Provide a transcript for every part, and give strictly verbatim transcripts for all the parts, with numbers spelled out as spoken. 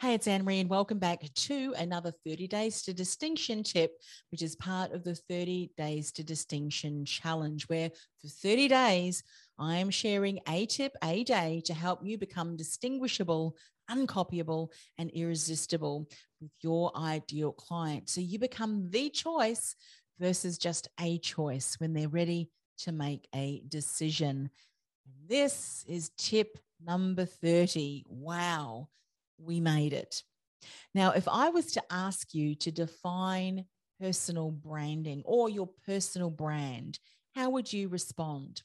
Hey, it's Anne-Marie and welcome back to another thirty days to Distinction tip, which is part of the thirty days to Distinction challenge, where for thirty days, I am sharing a tip a day to help you become distinguishable, uncopyable, and irresistible with your ideal client. So you become the choice versus just a choice when they're ready to make a decision. This is tip number thirty. Wow. We made it. Now, if I was to ask you to define personal branding or your personal brand, how would you respond?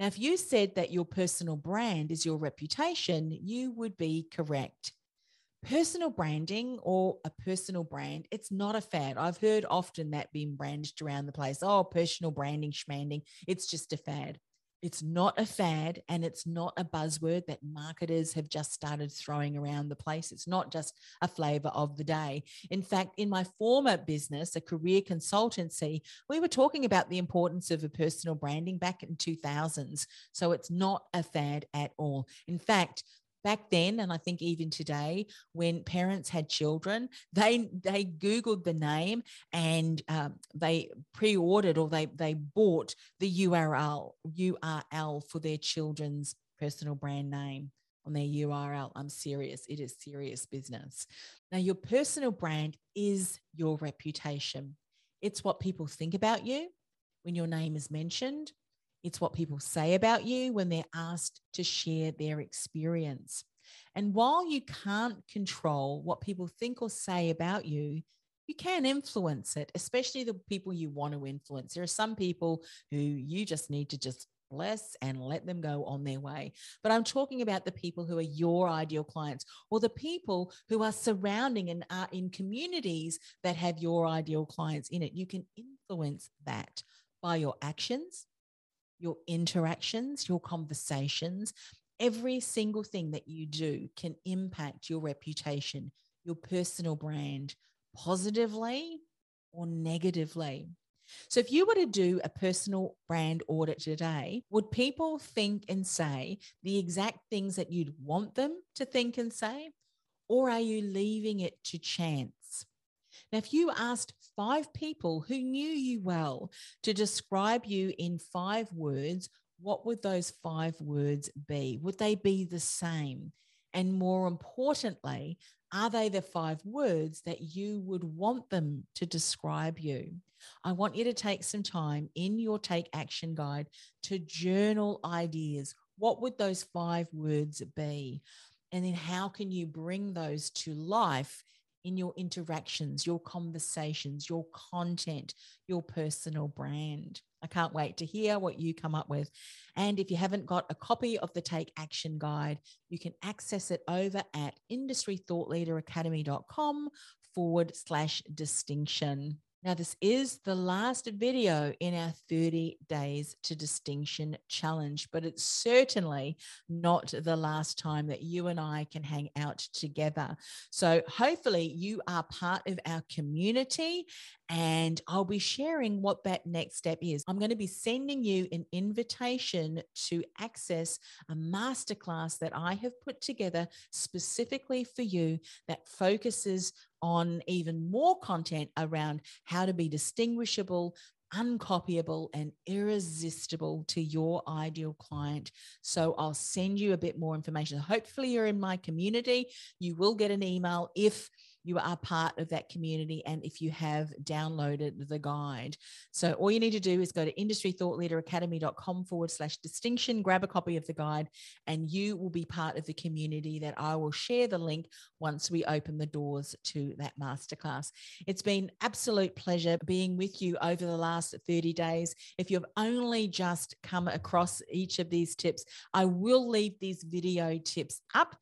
Now, if you said that your personal brand is your reputation, you would be correct. Personal branding or a personal brand, it's not a fad. I've heard often that being branded around the place. Oh, personal branding, schmanding, it's just a fad. It's not a fad and it's not a buzzword that marketers have just started throwing around the place. It's not just a flavor of the day. In fact, in my former business, a career consultancy, we were talking about the importance of a personal branding back in two thousands. So it's not a fad at all. In fact, back then, and I think even today, when parents had children, they they Googled the name and um, they pre-ordered or they they bought the U R L U R L for their children's personal brand name on their U R L. I'm serious. It is serious business. Now, your personal brand is your reputation. It's what people think about you when your name is mentioned. It's what people say about you when they're asked to share their experience. And while you can't control what people think or say about you, you can influence it, especially the people you want to influence. There are some people who you just need to just bless and let them go on their way. But I'm talking about the people who are your ideal clients or the people who are surrounding and are in communities that have your ideal clients in it. You can influence that by your actions, your interactions, your conversations. Every single thing that you do can impact your reputation, your personal brand, positively or negatively. So if you were to do a personal brand audit today, would people think and say the exact things that you'd want them to think and say, or are you leaving it to chance? Now, if you asked five people who knew you well to describe you in five words, what would those five words be? Would they be the same? And more importantly, are they the five words that you would want them to describe you? I want you to take some time in your Take Action Guide to journal ideas. What would those five words be? And then how can you bring those to life in your interactions, your conversations, your content, your personal brand? I can't wait to hear what you come up with. And if you haven't got a copy of the Take Action Guide, you can access it over at industrythoughtleaderacademy.com forward slash distinction. Now, this is the last video in our thirty days to Distinction challenge, but it's certainly not the last time that you and I can hang out together. So hopefully you are part of our community and I'll be sharing what that next step is. I'm going to be sending you an invitation to access a masterclass that I have put together specifically for you that focuses on even more content around how to be distinguishable, uncopyable, and irresistible to your ideal client. So I'll send you a bit more information. Hopefully you're in my community. You will get an email if you are part of that community, and if you have downloaded the guide. So all you need to do is go to industrythoughtleaderacademy.com forward slash distinction, grab a copy of the guide, and you will be part of the community that I will share the link once we open the doors to that masterclass. It's been absolute pleasure being with you over the last thirty days. If you've only just come across each of these tips, I will leave these video tips up,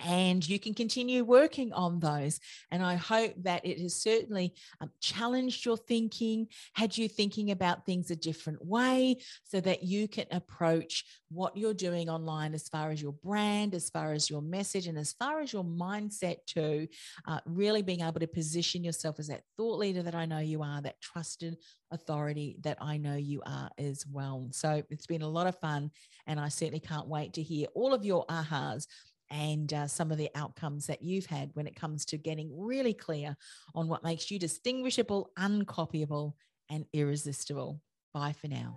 and you can continue working on those. And I hope that it has certainly um, challenged your thinking, had you thinking about things a different way, so that you can approach what you're doing online as far as your brand, as far as your message, and as far as your mindset too, uh, really being able to position yourself as that thought leader that I know you are, that trusted authority that I know you are as well. So it's been a lot of fun, and I certainly can't wait to hear all of your ahas and uh, some of the outcomes that you've had when it comes to getting really clear on what makes you distinguishable, uncopyable, and irresistible. Bye for now.